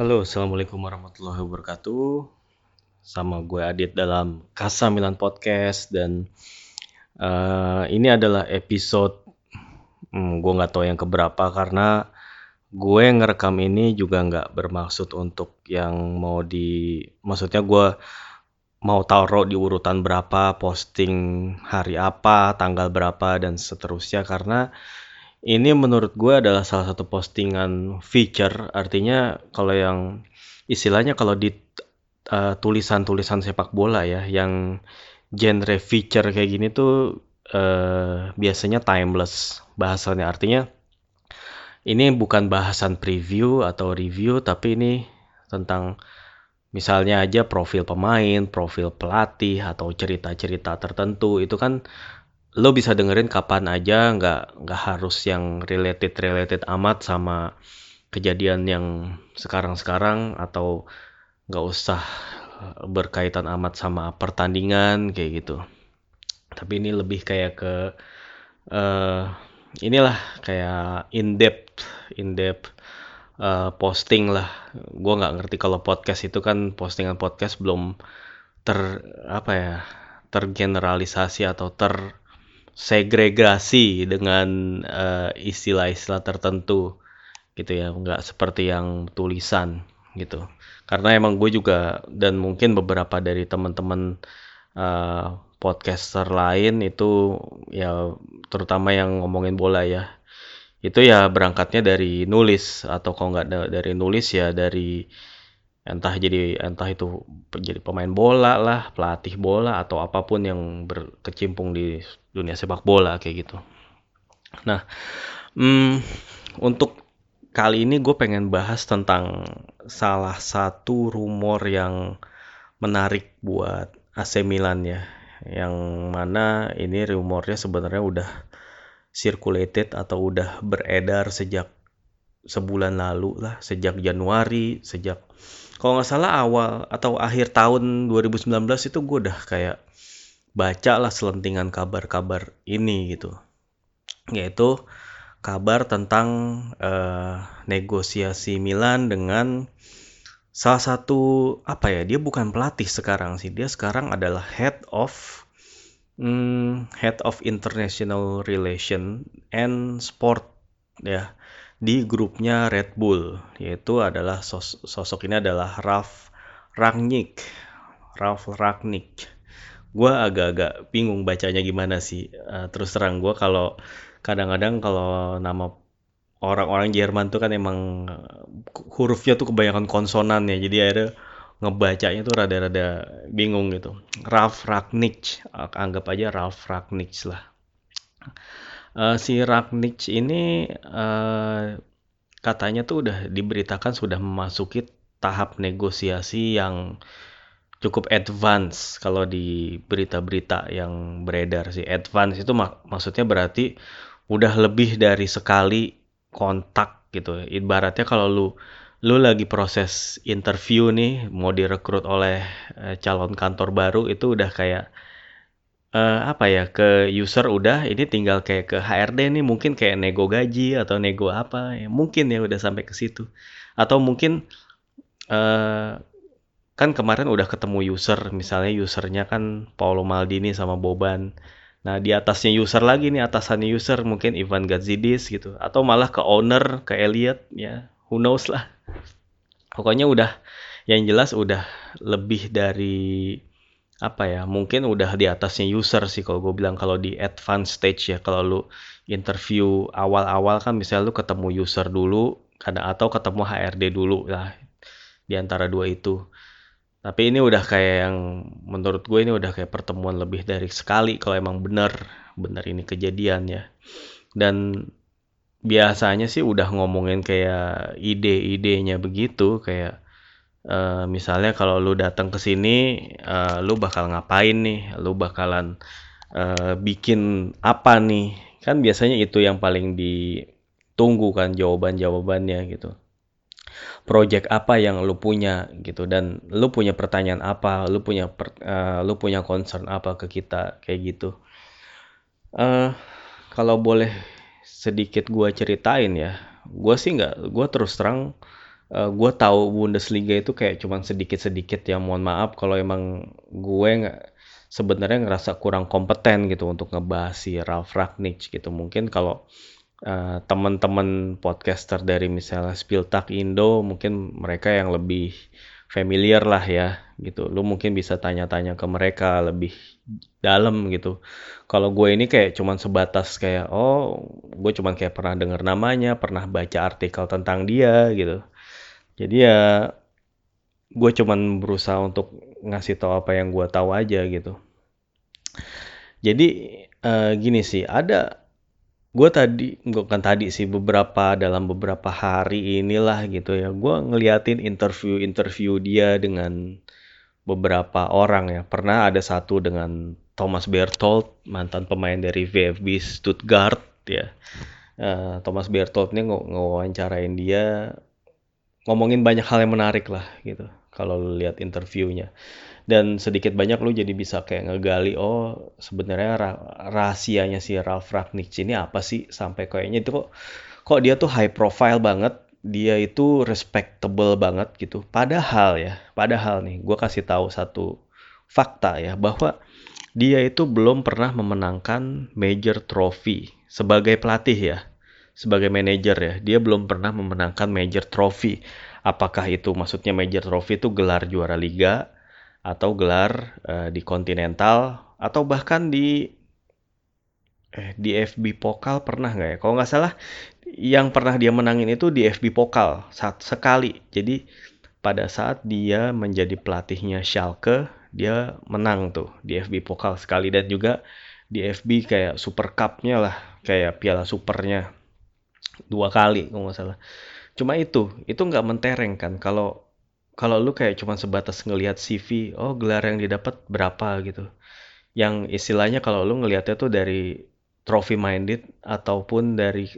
Halo, Assalamualaikum warahmatullahi wabarakatuh. Sama gue Adit dalam Kasa Milan Podcast. Dan ini adalah episode gue gak tahu yang keberapa, karena gue ngerekam ini juga gak bermaksud untuk yang mau di, maksudnya gue mau taruh di urutan berapa, posting hari apa, tanggal berapa, dan seterusnya. Karena ini menurut gue adalah salah satu postingan feature, artinya kalau yang istilahnya kalau di tulisan-tulisan sepak bola ya, yang genre feature kayak gini tuh biasanya timeless bahasanya. Artinya ini bukan bahasan preview atau review, tapi ini tentang misalnya aja profil pemain, profil pelatih, atau cerita-cerita tertentu. Itu kan lo bisa dengerin kapan aja, nggak harus yang related amat sama kejadian yang sekarang atau nggak usah berkaitan amat sama pertandingan kayak gitu. Tapi ini lebih kayak ke inilah kayak in-depth posting lah. Gue nggak ngerti kalau podcast itu kan postingan podcast belum tergeneralisasi atau segregasi dengan istilah-istilah tertentu gitu ya, nggak seperti yang tulisan gitu. Karena emang gue juga, dan mungkin beberapa dari teman-teman podcaster lain itu ya, terutama yang ngomongin bola ya, itu ya berangkatnya dari nulis, atau kalau nggak dari nulis ya dari entah itu jadi pemain bola lah, pelatih bola, atau apapun yang berkecimpung di dunia sepak bola kayak gitu. Nah, untuk kali ini gue pengen bahas tentang salah satu rumor yang menarik buat AC Milan ya, yang mana ini rumornya sebenarnya udah circulated atau udah beredar sejak sebulan lalu lah, sejak Januari, sejak kalau nggak salah awal atau akhir tahun 2019 itu gue udah kayak baca lah selentingan kabar-kabar ini gitu. Yaitu kabar tentang negosiasi Milan dengan salah satu, dia bukan pelatih sekarang sih, dia sekarang adalah Head of International Relation and Sport ya, di grupnya Red Bull, yaitu adalah sosok ini adalah Ralf Rangnick. Gue agak-agak bingung bacanya gimana sih, terus terang gue kalau kadang-kadang kalau nama orang-orang Jerman tuh kan emang hurufnya tuh kebanyakan konsonan ya, jadi akhirnya ngebacanya tuh rada-rada bingung gitu. Ralf Rangnick, anggap aja Ralf Rangnick lah. Si Rangnick ini katanya tuh udah diberitakan sudah memasuki tahap negosiasi yang cukup advance. Kalau di berita-berita yang beredar sih, advance itu maksudnya berarti udah lebih dari sekali kontak gitu. Ibaratnya kalau lu lagi proses interview nih, mau direkrut oleh calon kantor baru, itu udah kayak ke user udah, ini tinggal kayak ke HRD nih, mungkin kayak nego gaji atau nego apa ya, mungkin ya udah sampai ke situ. Atau mungkin kan kemarin udah ketemu user, misalnya usernya kan Paolo Maldini sama Boban, nah di atasnya user lagi nih, atasannya user mungkin Ivan Gazidis gitu, atau malah ke owner, ke Elliot ya, who knows lah. Pokoknya udah, yang jelas udah lebih dari mungkin udah di atasnya user sih kalau gue bilang, kalau di advanced stage ya. Kalau lu interview awal-awal kan misalnya lu ketemu user dulu, atau ketemu HRD dulu lah, di antara dua itu. Tapi ini udah kayak yang menurut gue ini udah kayak pertemuan lebih dari sekali, kalau emang bener ini kejadian ya. Dan biasanya sih udah ngomongin kayak ide-idenya begitu, kayak misalnya kalau lu datang ke sini, lu bakal ngapain nih? Lu bakalan bikin apa nih? Kan biasanya itu yang paling ditunggu kan, jawaban-jawabannya gitu. Project apa yang lu punya gitu, dan lu punya pertanyaan apa? Lu punya lu punya concern apa ke kita kayak gitu. Kalau boleh sedikit gua ceritain ya. Gua terus terang gue tahu Bundesliga itu kayak cuman sedikit-sedikit ya, mohon maaf kalau emang gue sebenarnya ngerasa kurang kompeten gitu untuk ngebahas si Ralf Rangnick gitu. Mungkin kalau teman-teman podcaster dari misalnya Spiltak Indo, mungkin mereka yang lebih familiar lah ya gitu, lu mungkin bisa tanya-tanya ke mereka lebih dalam gitu. Kalau gue ini kayak cuman sebatas kayak gue cuman kayak pernah dengar namanya, pernah baca artikel tentang dia gitu. Jadi ya gue cuman berusaha untuk ngasih tahu apa yang gue tahu aja gitu. Jadi gini sih, ada beberapa dalam beberapa hari inilah gitu ya, gue ngeliatin interview dia dengan beberapa orang ya. Pernah ada satu dengan Thomas Berthold, mantan pemain dari VfB Stuttgart ya. Thomas Berthold ini ngewawancarain dia, ngomongin banyak hal yang menarik lah gitu kalau lu lihat interviewnya, dan sedikit banyak lu jadi bisa kayak ngegali sebenarnya rahasianya si Ralf Rangnick ini apa sih sampai kayaknya itu kok dia tuh high profile banget, dia itu respectable banget gitu. Padahal nih gue kasih tahu satu fakta ya, bahwa dia itu belum pernah memenangkan major trophy sebagai pelatih ya. Sebagai manajer ya, dia belum pernah memenangkan major trophy. Apakah itu maksudnya major trophy itu gelar juara liga, atau gelar di kontinental, atau bahkan di FB Pokal pernah nggak ya? Kalau nggak salah, yang pernah dia menangin itu di FB Pokal sekali. Jadi pada saat dia menjadi pelatihnya Schalke, dia menang tuh di FB Pokal sekali, dan juga di FB kayak Super Cup-nya lah, kayak Piala Supernya 2 kali kalau nggak salah. Cuma itu nggak mentereng kan, kalau lu kayak cuma sebatas ngelihat CV, gelar yang didapat berapa gitu. Yang istilahnya kalau lu ngelihatnya tuh dari trophy minded ataupun dari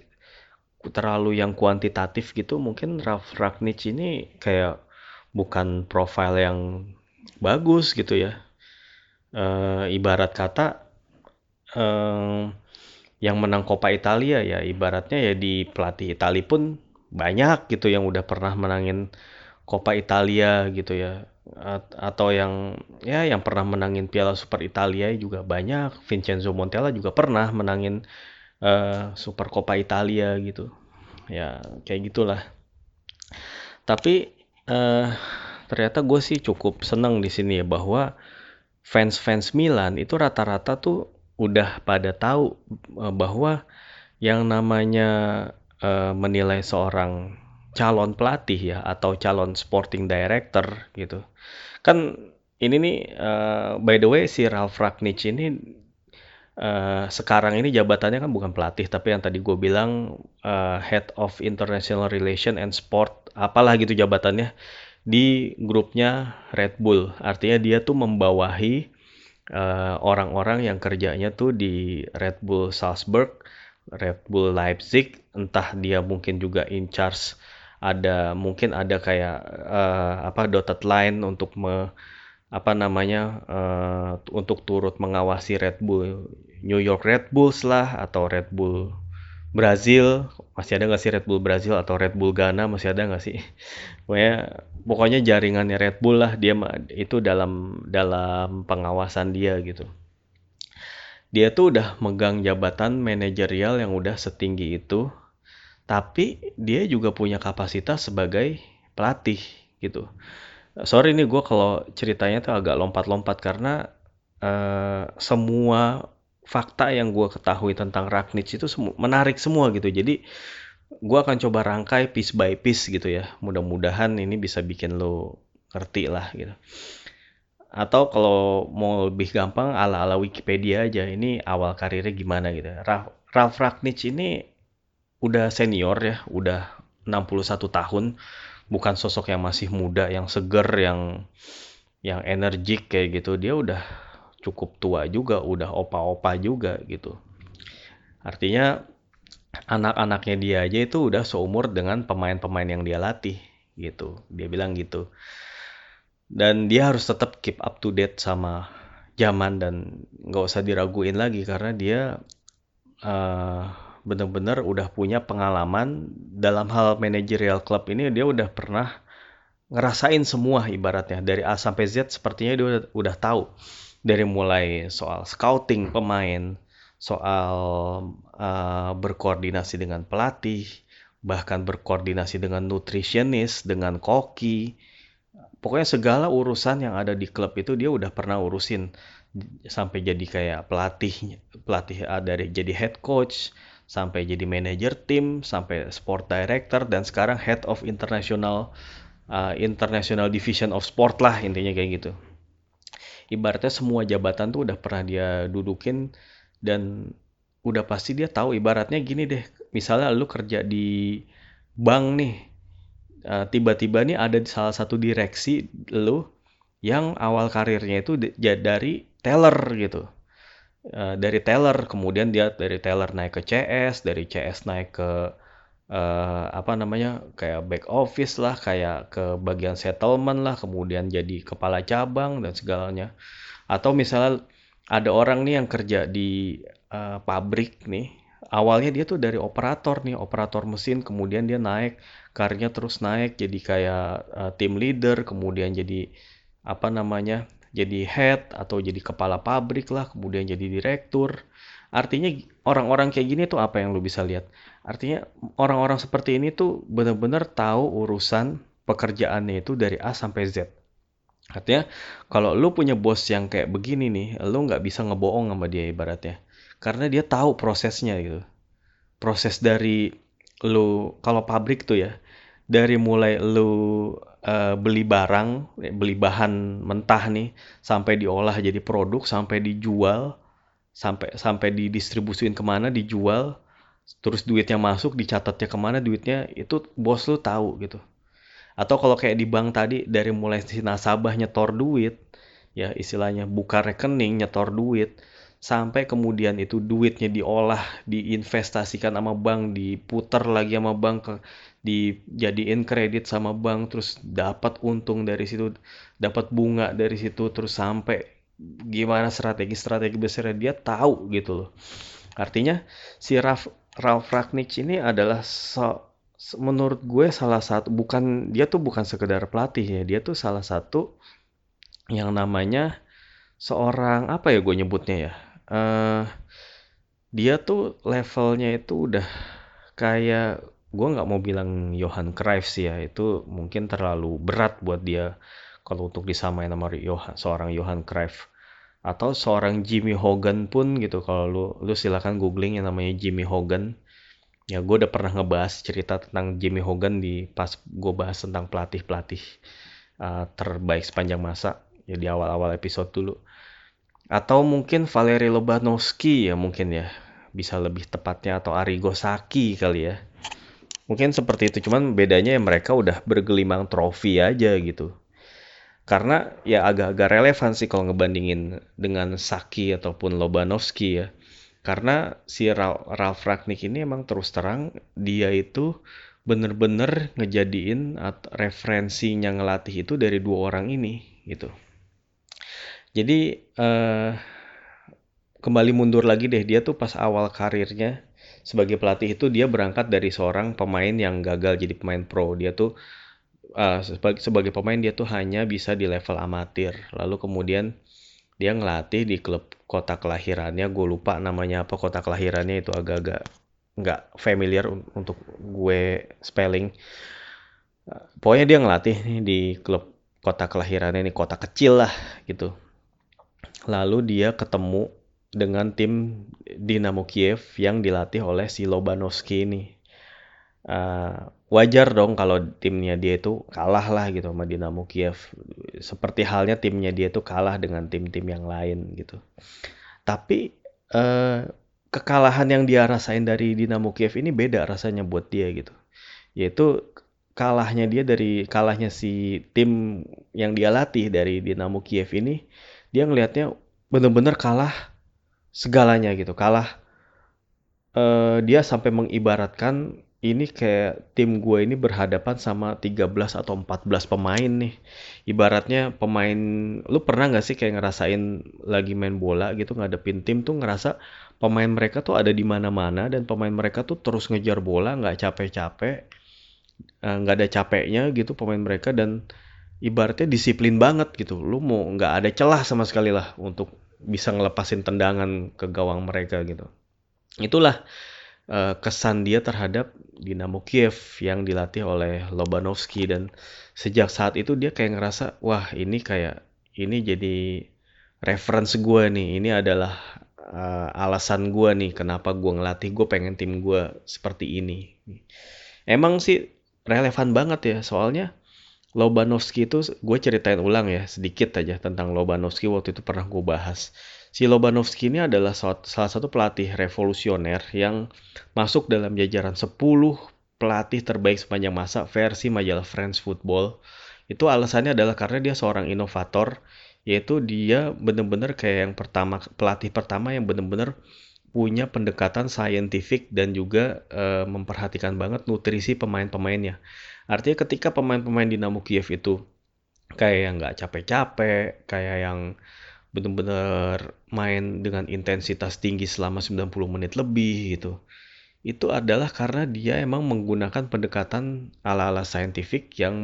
terlalu yang kuantitatif gitu, mungkin Ralf Rangnick ini kayak bukan profil yang bagus gitu ya. Ibarat kata yang menang Coppa Italia ya, ibaratnya ya di pelatih Italia pun banyak gitu yang udah pernah menangin Coppa Italia gitu ya, atau yang pernah menangin Piala Super Italia juga banyak. Vincenzo Montella juga pernah menangin Super Coppa Italia gitu ya, kayak gitulah. Tapi ternyata gue sih cukup seneng di sini ya, bahwa fans Milan itu rata-rata tuh udah pada tahu bahwa yang namanya menilai seorang calon pelatih ya, atau calon sporting director gitu. Kan ini nih, by the way si Ralf Rangnick ini sekarang ini jabatannya kan bukan pelatih, tapi yang tadi gue bilang Head of International Relation and Sport, apalah gitu jabatannya, di grupnya Red Bull. Artinya dia tuh membawahi orang-orang yang kerjanya tuh di Red Bull Salzburg, Red Bull Leipzig, entah dia mungkin juga in charge, mungkin ada kayak dotted line untuk untuk turut mengawasi Red Bull New York Red Bulls lah, atau Red Bull Brazil, masih ada nggak sih Red Bull Brazil, atau Red Bull Ghana masih ada nggak sih? Pokoknya jaringannya Red Bull lah, dia itu dalam pengawasan dia gitu. Dia tuh udah megang jabatan manajerial yang udah setinggi itu, tapi dia juga punya kapasitas sebagai pelatih gitu. Sorry nih gue kalau ceritanya tuh agak lompat-lompat, karena semua fakta yang gue ketahui tentang Rangnick itu menarik semua gitu. Jadi gue akan coba rangkai piece by piece gitu ya. Mudah-mudahan ini bisa bikin lo ngerti lah gitu. Atau kalau mau lebih gampang ala-ala Wikipedia aja, ini awal karirnya gimana gitu. Ralf Rangnick ini udah senior ya, udah 61 tahun. Bukan sosok yang masih muda, yang seger, yang energik kayak gitu. Dia udah cukup tua juga, udah opa-opa juga gitu. Artinya anak-anaknya dia aja itu udah seumur dengan pemain-pemain yang dia latih gitu. Dia bilang gitu. Dan dia harus tetap keep up to date sama zaman, dan nggak usah diraguin lagi karena dia benar-benar udah punya pengalaman dalam hal manajerial klub ini. Dia udah pernah ngerasain semua ibaratnya, dari A sampai Z sepertinya dia udah tahu. Dari mulai soal scouting pemain, soal berkoordinasi dengan pelatih, bahkan berkoordinasi dengan nutritionist, dengan koki. Pokoknya segala urusan yang ada di klub itu dia udah pernah urusin. Sampai jadi kayak pelatih dari jadi head coach, sampai jadi manajer tim, sampai sport director, dan sekarang head of international division of sport lah, intinya kayak gitu. Ibaratnya semua jabatan tuh udah pernah dia dudukin dan udah pasti dia tahu. Ibaratnya gini deh, misalnya lu kerja di bank nih, tiba-tiba nih ada salah satu direksi lu yang awal karirnya itu dari teller gitu. Dari teller, kemudian dia dari teller naik ke CS, dari CS naik ke kayak back office lah, kayak ke bagian settlement lah, kemudian jadi kepala cabang dan segalanya. Atau misalnya ada orang nih yang kerja di pabrik nih, awalnya dia tuh dari operator mesin, kemudian dia naik, karirnya terus naik, jadi kayak team leader, kemudian jadi jadi head atau jadi kepala pabrik lah, kemudian jadi direktur. Artinya orang-orang kayak gini tuh apa yang lu bisa lihat? Artinya orang-orang seperti ini tuh benar-benar tahu urusan pekerjaannya itu dari A sampai Z. Artinya kalau lu punya bos yang kayak begini nih, lu nggak bisa ngebohong sama dia ibaratnya. Karena dia tahu prosesnya gitu. Proses dari lu, kalau pabrik tuh ya, dari mulai lu beli bahan mentah nih, sampai diolah jadi produk, sampai dijual, sampai didistribusiin kemana, dijual, terus duitnya masuk, dicatatnya kemana duitnya, itu bos lu tahu gitu. Atau kalau kayak di bank tadi, dari mulai si nasabah nyetor duit, ya istilahnya buka rekening nyetor duit, sampai kemudian itu duitnya diolah, diinvestasikan sama bank, diputar lagi sama bank, dijadiin kredit sama bank, terus dapat untung dari situ, dapat bunga dari situ, terus sampai gimana strategi besarnya dia tahu gitu loh. Artinya si Ralf Rangnick ini adalah menurut gue salah satu, bukan sekedar pelatih ya, dia tuh salah satu yang namanya seorang dia tuh levelnya itu udah kayak, gue nggak mau bilang Johan Cruyff sih ya, itu mungkin terlalu berat buat dia kalau untuk disamain sama seorang Johan Cruyff atau seorang Jimmy Hogan pun gitu. Kalau lu silakan googling yang namanya Jimmy Hogan. Ya gue udah pernah ngebahas cerita tentang Jimmy Hogan di pas gue bahas tentang pelatih-pelatih terbaik sepanjang masa ya, di awal-awal episode dulu. Atau mungkin Valeri Lobanovsky ya, mungkin ya bisa lebih tepatnya, atau Arrigo Sacchi kali ya. Mungkin seperti itu, cuman bedanya ya mereka udah bergelimang trofi aja gitu. Karena ya agak-agak relevan sih kalau ngebandingin dengan Sacchi ataupun Lobanovsky ya. Karena si Ralf Rangnick ini emang terus terang dia itu bener-bener ngejadiin referensinya ngelatih itu dari dua orang ini gitu. Jadi kembali mundur lagi deh, dia tuh pas awal karirnya sebagai pelatih itu dia berangkat dari seorang pemain yang gagal jadi pemain pro. Dia tuh sebagai pemain dia tuh hanya bisa di level amatir. Lalu kemudian dia ngelatih di klub kota kelahirannya. Gue lupa namanya apa kota kelahirannya, itu agak-agak nggak familiar untuk gue spelling. Pokoknya dia ngelatih nih di klub kota kelahirannya, ini kota kecil lah gitu. Lalu dia ketemu dengan tim Dinamo Kiev yang dilatih oleh si Lobanovsky ini. Wajar dong kalau timnya dia itu kalah lah gitu sama Dinamo Kiev, seperti halnya timnya dia itu kalah dengan tim-tim yang lain gitu. Tapi kekalahan yang dia rasain dari Dinamo Kiev ini beda rasanya buat dia gitu, yaitu kalahnya si tim yang dia latih dari Dinamo Kiev ini. Dia ngelihatnya bener-bener kalah segalanya gitu, kalah. Dia sampai mengibaratkan ini kayak tim gue ini berhadapan sama 13 atau 14 pemain nih. Ibaratnya pemain, lu pernah gak sih kayak ngerasain lagi main bola gitu, ngadepin tim tuh ngerasa pemain mereka tuh ada di mana-mana dan pemain mereka tuh terus ngejar bola, gak capek-capek, gak ada capeknya gitu pemain mereka, dan ibaratnya disiplin banget gitu. Lu mau gak ada celah sama sekali lah untuk bisa ngelepasin tendangan ke gawang mereka gitu. Itulah kesan dia terhadap Dinamo Kiev yang dilatih oleh Lobanovsky, dan sejak saat itu dia kayak ngerasa, wah ini kayak ini jadi reference gue nih, ini adalah alasan gue nih kenapa gue ngelatih, gue pengen tim gue seperti ini. Emang sih relevan banget ya, soalnya Lobanovsky itu gue ceritain ulang ya sedikit aja tentang Lobanovsky, waktu itu pernah gue bahas. Si Lobanovsky ini adalah salah satu pelatih revolusioner yang masuk dalam jajaran 10 pelatih terbaik sepanjang masa versi majalah French Football. Itu alasannya adalah karena dia seorang inovator, yaitu dia benar-benar kayak yang pertama, pelatih pertama yang benar-benar punya pendekatan saintifik dan juga memperhatikan banget nutrisi pemain-pemainnya. Artinya ketika pemain-pemain Dinamo Kiev itu kayak yang nggak capek-capek, kayak yang benar-benar main dengan intensitas tinggi selama 90 menit lebih gitu. Itu adalah karena dia emang menggunakan pendekatan ala-ala saintifik yang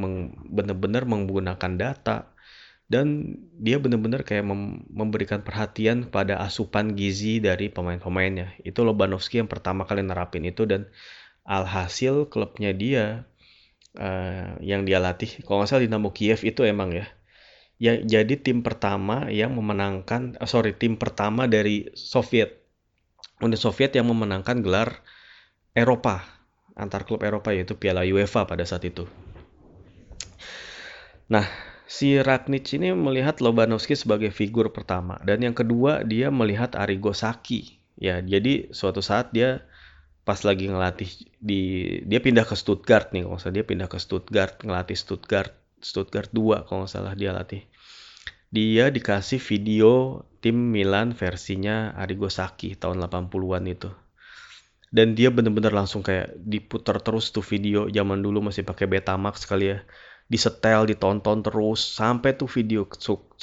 benar-benar menggunakan data, dan dia benar-benar kayak memberikan perhatian pada asupan gizi dari pemain-pemainnya. Itu Lobanovsky yang pertama kali nerapin itu, dan alhasil klubnya dia yang dia latih, kalau nggak salah Dinamo Kiev itu emang ya jadi tim pertama yang memenangkan, tim pertama dari Uni Soviet yang memenangkan gelar Eropa, antar klub Eropa, yaitu Piala UEFA pada saat itu. Nah, si Rangnick ini melihat Lobanovsky sebagai figur pertama, dan yang kedua dia melihat Arrigo Sacchi. Ya, jadi suatu saat dia pas lagi ngelatih dia pindah ke Stuttgart nih, kalau dia pindah ke Stuttgart, ngelatih Stuttgart 2 kalau nggak salah dia latih. Dia dikasih video tim Milan versinya Arrigo Sacchi tahun 80-an itu. Dan dia benar-benar langsung kayak diputar terus tuh video, zaman dulu masih pakai Betamax kali ya. Disetel, ditonton terus sampai tuh video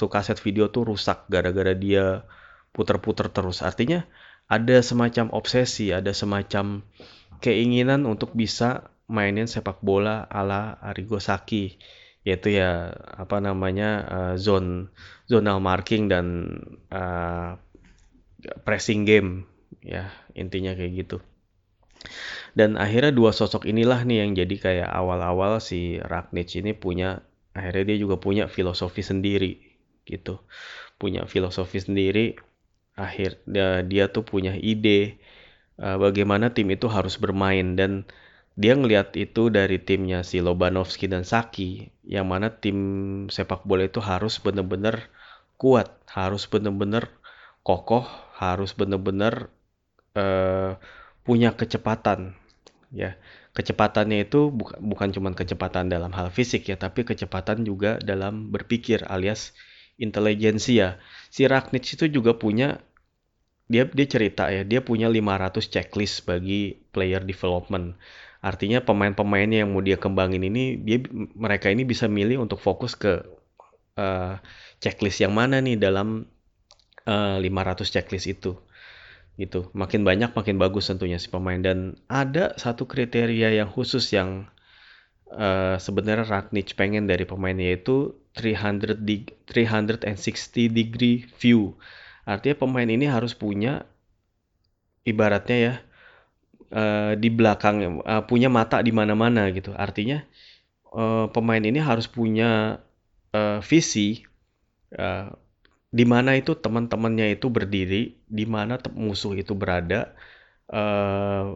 kaset video tuh rusak gara-gara dia putar-putar terus. Artinya ada semacam obsesi, ada semacam keinginan untuk bisa mainin sepak bola ala Arrigo Sacchi, yaitu ya zonal marking dan pressing game ya, intinya kayak gitu. Dan akhirnya dua sosok inilah nih yang jadi kayak awal-awal si Rangnick ini akhirnya dia juga punya filosofi sendiri gitu. Punya filosofi sendiri, akhirnya dia tuh punya ide bagaimana tim itu harus bermain, dan dia ngelihat itu dari timnya si Lobanovsky dan Sacchi, yang mana tim sepak bola itu harus benar-benar kuat, harus benar-benar kokoh, harus benar-benar punya kecepatan. Ya, kecepatannya itu bukan cuma kecepatan dalam hal fisik ya, tapi kecepatan juga dalam berpikir alias intelijensia. Si Rangnick itu juga punya, dia cerita ya, dia punya 500 checklist bagi player development. Artinya pemain-pemainnya yang mau dia kembangin ini, mereka ini bisa milih untuk fokus ke checklist yang mana nih dalam 500 checklist itu. Gitu. Makin banyak makin bagus tentunya si pemain. Dan ada satu kriteria yang khusus yang sebenarnya Rangnick pengen dari pemainnya, yaitu 360 degree view. Artinya pemain ini harus punya, ibaratnya ya, di belakang, punya mata di mana-mana gitu. Artinya pemain ini harus punya visi di mana itu teman-temannya itu berdiri, di mana musuh itu berada,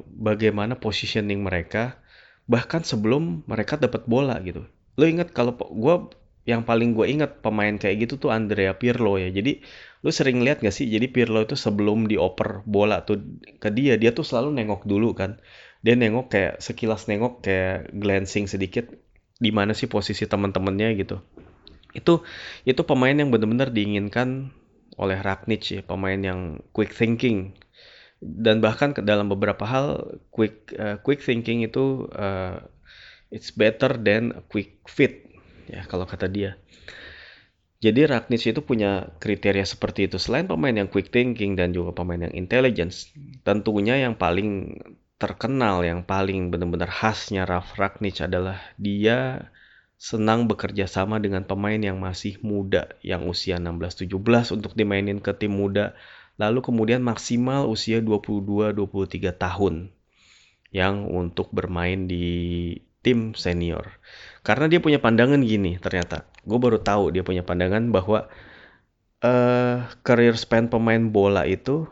bagaimana positioning mereka, bahkan sebelum mereka dapat bola gitu. Lo inget, kalau yang paling gue inget pemain kayak gitu tuh Andrea Pirlo ya. Jadi lu sering lihat gak sih, jadi Pirlo itu sebelum dioper bola tuh ke dia tuh selalu nengok dulu kan. Dia nengok kayak sekilas nengok kayak glancing sedikit di mana sih posisi teman-temannya gitu. Itu pemain yang benar-benar diinginkan oleh Rangnick ya, pemain yang quick thinking. Dan bahkan ke dalam beberapa hal quick thinking itu it's better than a quick fit ya kalau kata dia. Jadi Rangnick itu punya kriteria seperti itu. Selain pemain yang quick thinking dan juga pemain yang intelligence, tentunya yang paling terkenal, yang paling benar-benar khasnya Ralf Rangnick adalah dia senang bekerja sama dengan pemain yang masih muda, yang usia 16-17 untuk dimainin ke tim muda, lalu kemudian maksimal usia 22-23 tahun yang untuk bermain di tim senior. Karena dia punya pandangan gini ternyata, gue baru tahu dia punya pandangan bahwa career span pemain bola itu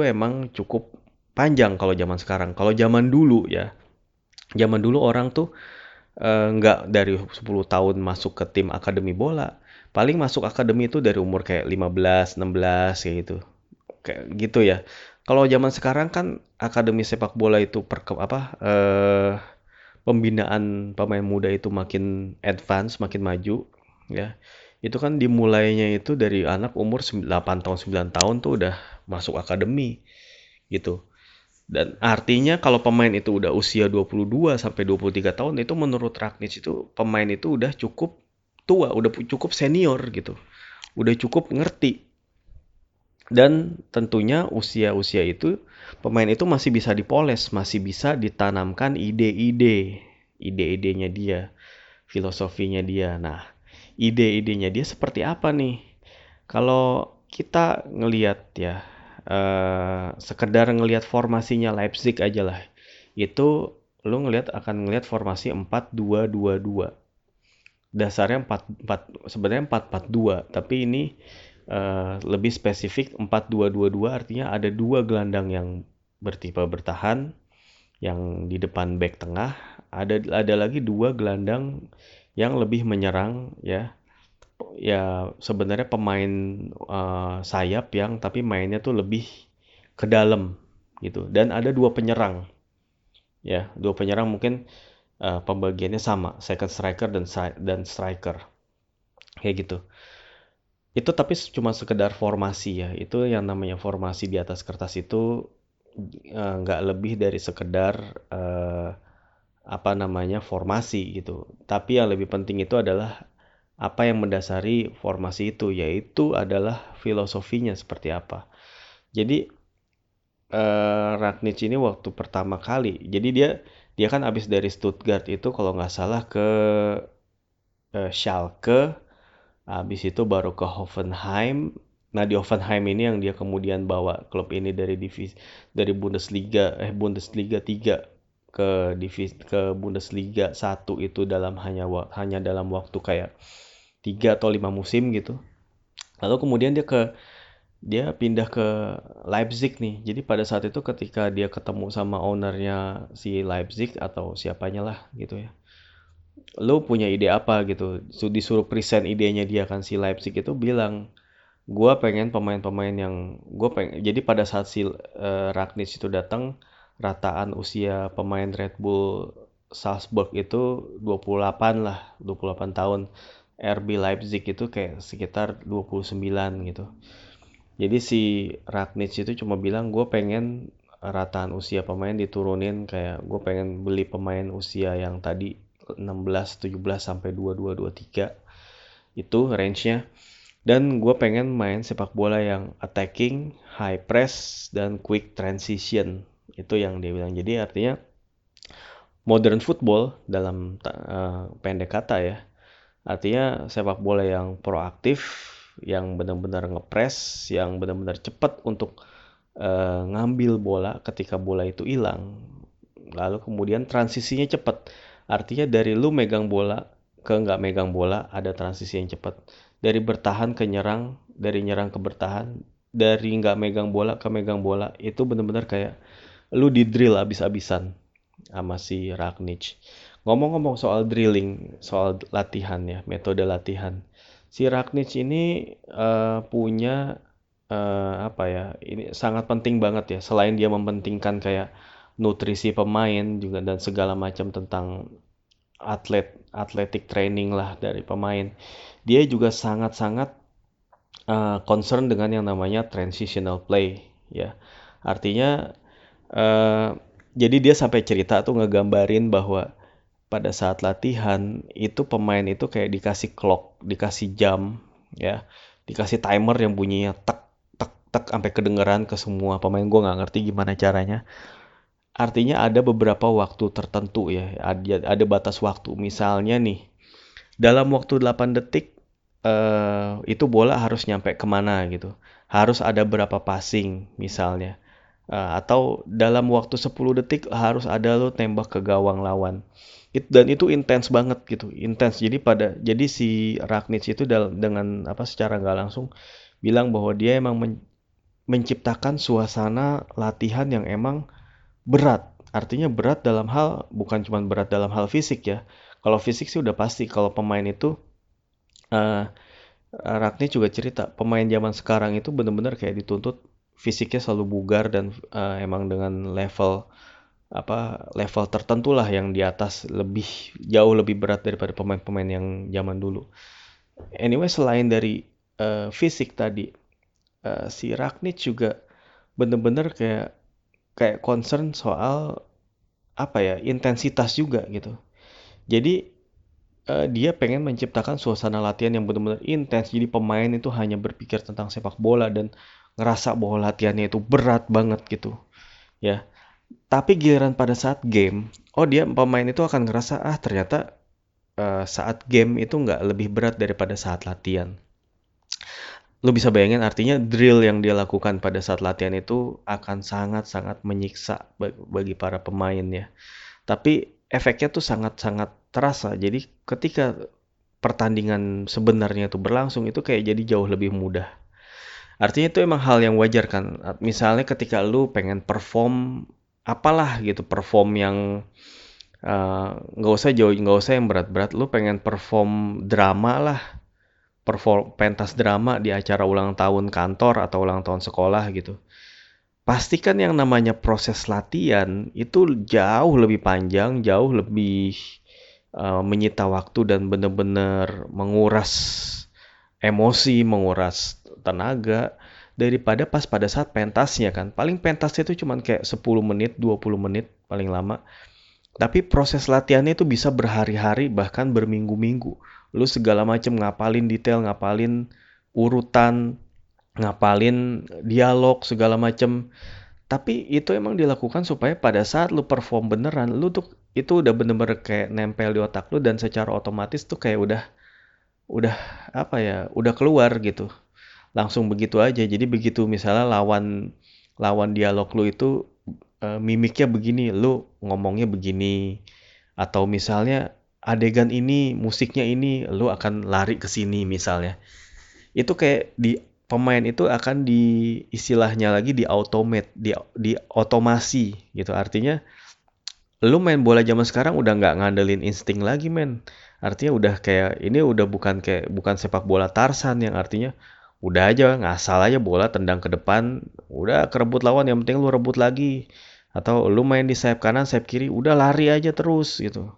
emang cukup panjang kalau zaman sekarang. Kalau zaman dulu ya, zaman dulu orang tuh nggak dari 10 tahun masuk ke tim akademi bola. Paling masuk akademi itu dari umur kayak 15, 16 kayak gitu. Kayak gitu ya. Kalau zaman sekarang kan akademi sepak bola itu pembinaan pemain muda itu makin advance, makin maju ya. Itu kan dimulainya itu dari anak umur 8 tahun, 9 tahun tuh udah masuk akademi gitu. Dan artinya kalau pemain itu udah usia 22 sampai 23 tahun itu menurut Rangnick itu pemain itu udah cukup tua, udah cukup senior gitu. Udah cukup ngerti. Dan tentunya usia-usia itu pemain itu masih bisa dipoles, masih bisa ditanamkan ide-idenya dia, filosofinya dia. Nah, ide-idenya dia seperti apa nih? Kalau kita ngelihat ya sekedar ngelihat formasinya Leipzig aja lah. Itu lu akan ngelihat formasi 4-2-2-2. Dasarnya 4-4, sebenarnya 4-4-2, tapi ini lebih spesifik 4-2-2-2 artinya ada dua gelandang yang bertipe bertahan yang di depan bek tengah, ada lagi dua gelandang yang lebih menyerang ya. Ya sebenarnya pemain sayap yang tapi mainnya tuh lebih ke dalam gitu, dan ada dua penyerang ya, dua penyerang mungkin pembagiannya sama, second striker dan striker kayak gitu. Itu tapi cuma sekedar formasi ya, itu yang namanya formasi di atas kertas itu nggak lebih dari sekedar formasi gitu, tapi yang lebih penting itu adalah apa yang mendasari formasi itu, yaitu adalah filosofinya seperti apa. Jadi Rangnick ini waktu pertama kali, jadi dia kan abis dari Stuttgart itu kalau nggak salah ke Schalke, abis itu baru ke Hoffenheim. Nah di Hoffenheim ini yang dia kemudian bawa klub ini dari Bundesliga 3 ke Bundesliga 1 itu hanya dalam waktu kayak 3 atau 5 musim gitu. Lalu kemudian dia pindah ke Leipzig nih. Jadi pada saat itu ketika dia ketemu sama ownernya si Leipzig atau siapanya lah gitu ya. Lu punya ide apa gitu? Disuruh present idenya dia kan, si Leipzig itu bilang, "Gua pengen pemain-pemain yang gua pengen." Jadi pada saat si Rangnick itu datang, rataan usia pemain Red Bull Salzburg itu 28 tahun. RB Leipzig itu kayak sekitar 29 gitu. Jadi si Rangnick itu cuma bilang, gue pengen rataan usia pemain diturunin, kayak gue pengen beli pemain usia yang tadi 16, 17 sampai 22, 23 itu range-nya. Dan gue pengen main sepak bola yang attacking, high press, dan quick transition. Itu yang dia bilang. Jadi artinya modern football dalam pendek kata ya. Artinya sepak bola yang proaktif, yang benar-benar ngepres, yang benar-benar cepat untuk ngambil bola ketika bola itu hilang. Lalu kemudian transisinya cepat. Artinya dari lu megang bola ke nggak megang bola ada transisi yang cepat. Dari bertahan ke nyerang, dari nyerang ke bertahan, dari nggak megang bola ke megang bola, itu benar-benar kayak lu di drill abis-abisan sama si Rangnick. Ngomong-ngomong soal drilling, soal latihan ya, metode latihan. Si Rangnick ini punya ini sangat penting banget ya. Selain dia mementingkan kayak nutrisi pemain juga dan segala macam tentang athletic training lah dari pemain. Dia juga sangat-sangat concern dengan yang namanya transitional play ya. Artinya jadi dia sampai cerita tuh ngegambarin bahwa pada saat latihan itu pemain itu kayak dikasih clock, dikasih jam ya, dikasih timer yang bunyinya tek tek tek sampai kedengeran ke semua pemain. Gue nggak ngerti gimana caranya. Artinya ada beberapa waktu tertentu ya, ada batas waktu. Misalnya nih, dalam waktu 8 detik itu bola harus nyampe kemana gitu, harus ada berapa passing misalnya, atau dalam waktu 10 detik harus ada lo tembak ke gawang lawan. Dan itu intens banget gitu, intens. Jadi si Rangnick itu dengan secara nggak langsung bilang bahwa dia emang menciptakan suasana latihan yang emang berat. Artinya berat dalam hal, bukan cuma berat dalam hal fisik ya. Kalau fisik sih udah pasti. Kalau pemain itu Rangnick juga cerita, pemain zaman sekarang itu benar-benar kayak dituntut fisiknya selalu bugar dan emang dengan level tertentu lah yang di atas, jauh lebih berat daripada pemain-pemain yang zaman dulu. Anyway, selain dari fisik tadi, si Rangnick juga bener-bener kayak concern soal intensitas juga gitu. Jadi dia pengen menciptakan suasana latihan yang benar-benar intens. Jadi pemain itu hanya berpikir tentang sepak bola dan ngerasa bahwa latihannya itu berat banget gitu ya. Tapi giliran pada saat game, pemain itu akan ngerasa ternyata saat game itu nggak lebih berat daripada saat latihan. Lo bisa bayangin, artinya drill yang dia lakukan pada saat latihan itu akan sangat-sangat menyiksa bagi para pemain ya. Tapi efeknya tuh sangat-sangat terasa. Jadi ketika pertandingan sebenarnya itu berlangsung, itu kayak jadi jauh lebih mudah. Artinya itu emang hal yang wajar kan. Misalnya ketika lu pengen perform perform yang nggak usah yang berat-berat, lu pengen perform drama lah, pentas drama di acara ulang tahun kantor atau ulang tahun sekolah gitu. Pastikan yang namanya proses latihan itu jauh lebih panjang, jauh lebih menyita waktu dan benar-benar menguras emosi, menguras tenaga daripada pas pada saat pentasnya kan. Paling pentasnya itu cuma kayak 10 menit, 20 menit paling lama. Tapi proses latihannya itu bisa berhari-hari, bahkan berminggu-minggu. Lu segala macam, ngapalin detail, ngapalin urutan, ngapalin dialog, segala macam. Tapi itu emang dilakukan supaya pada saat lu perform beneran, lu tuh itu udah bener-bener kayak nempel di otak lu dan secara otomatis tuh kayak udah keluar gitu. Langsung begitu aja. Jadi begitu misalnya lawan dialog lu itu mimiknya begini, lu ngomongnya begini, atau misalnya adegan ini, musiknya ini, lu akan lari ke sini misalnya. Itu kayak pemain itu akan istilahnya lagi di otomasi gitu. Artinya lu main bola zaman sekarang udah nggak ngandelin insting lagi, men. Artinya udah kayak ini udah bukan sepak bola Tarzan yang artinya udah aja ngasal aja, bola tendang ke depan, udah kerebut lawan, yang penting lu rebut lagi, atau lu main di sayap kanan, sayap kiri, udah lari aja terus gitu.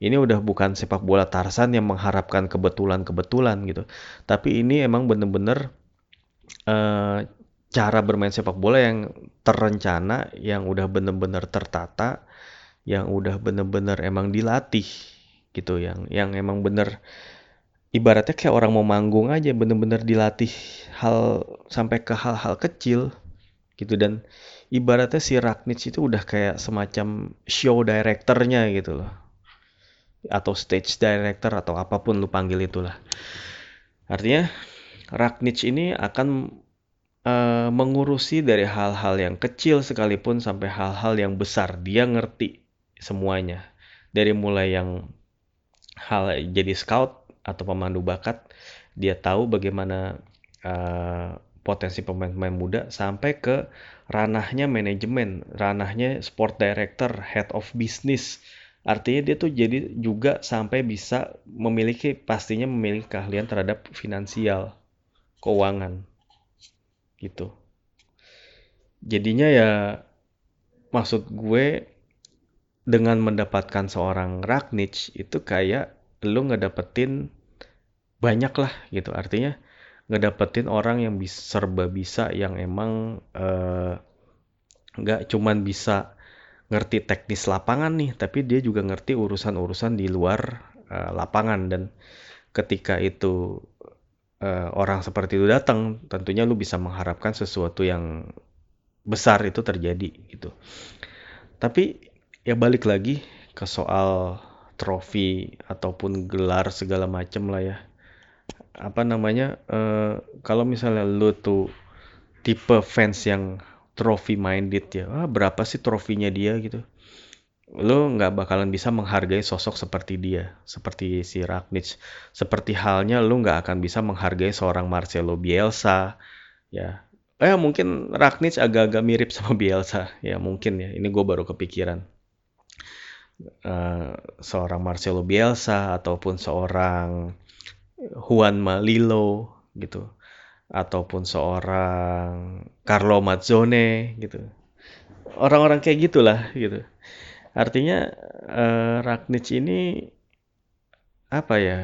Ini udah bukan sepak bola Tarzan yang mengharapkan kebetulan gitu, tapi ini emang bener-bener cara bermain sepak bola yang terencana, yang udah bener-bener tertata, yang udah bener-bener emang dilatih gitu, yang emang bener. Ibaratnya kayak orang mau manggung aja, bener-bener dilatih sampai ke hal-hal kecil gitu. Dan ibaratnya si Rangnick itu udah kayak semacam show directornya gitu loh, atau stage director atau apapun lu panggil itulah. Artinya Rangnick ini akan mengurusi dari hal-hal yang kecil sekalipun sampai hal-hal yang besar. Dia ngerti semuanya, dari mulai yang hal jadi scout atau pemandu bakat, dia tahu bagaimana potensi pemain-pemain muda, sampai ke ranahnya manajemen, ranahnya sport director, head of business. Artinya dia tuh jadi juga sampai bisa memiliki keahlian terhadap finansial, keuangan gitu. Jadinya ya maksud gue, dengan mendapatkan seorang Rangnick itu kayak lu ngedapetin banyak lah gitu. Artinya ngedapetin orang yang serba bisa, yang emang nggak cuman bisa ngerti teknis lapangan nih, tapi dia juga ngerti urusan-urusan di luar lapangan. Dan ketika itu orang seperti itu datang, tentunya lu bisa mengharapkan sesuatu yang besar itu terjadi gitu. Tapi ya balik lagi ke soal trofi ataupun gelar segala macem lah ya. Apa namanya, kalau misalnya lu tuh tipe fans yang trophy minded ya, berapa sih trofinya dia gitu, lu gak bakalan bisa menghargai sosok seperti dia, seperti si Rangnick. Seperti halnya lu gak akan bisa menghargai seorang Marcelo Bielsa ya. Mungkin Rangnick agak-agak mirip sama Bielsa ya, mungkin ya, ini gue baru kepikiran. Seorang Marcelo Bielsa ataupun seorang Juan Malilo gitu, ataupun seorang Carlo Mazzone gitu, orang-orang kayak gitulah gitu. Artinya Rangnick ini apa ya,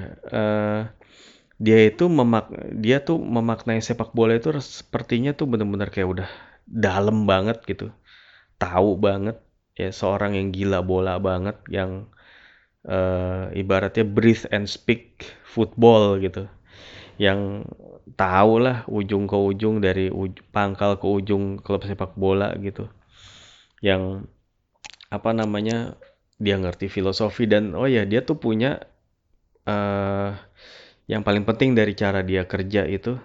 dia tuh memaknai sepak bola itu sepertinya tuh benar-benar kayak udah dalam banget gitu, tahu banget ya, seorang yang gila bola banget, yang ibaratnya breathe and speak football gitu, yang tahu lah ujung ke ujung, dari pangkal ke ujung klub sepak bola gitu, yang apa namanya, dia ngerti filosofi. Dan dia tuh punya yang paling penting dari cara dia kerja itu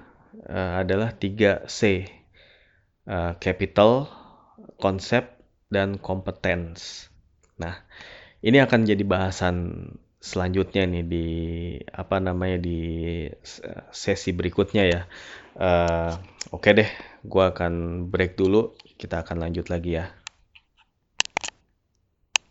adalah 3C, capital, konsep, dan competence. Nah, ini akan jadi bahasan selanjutnya nih di di sesi berikutnya ya. Oke deh, gue akan break dulu. Kita akan lanjut lagi ya.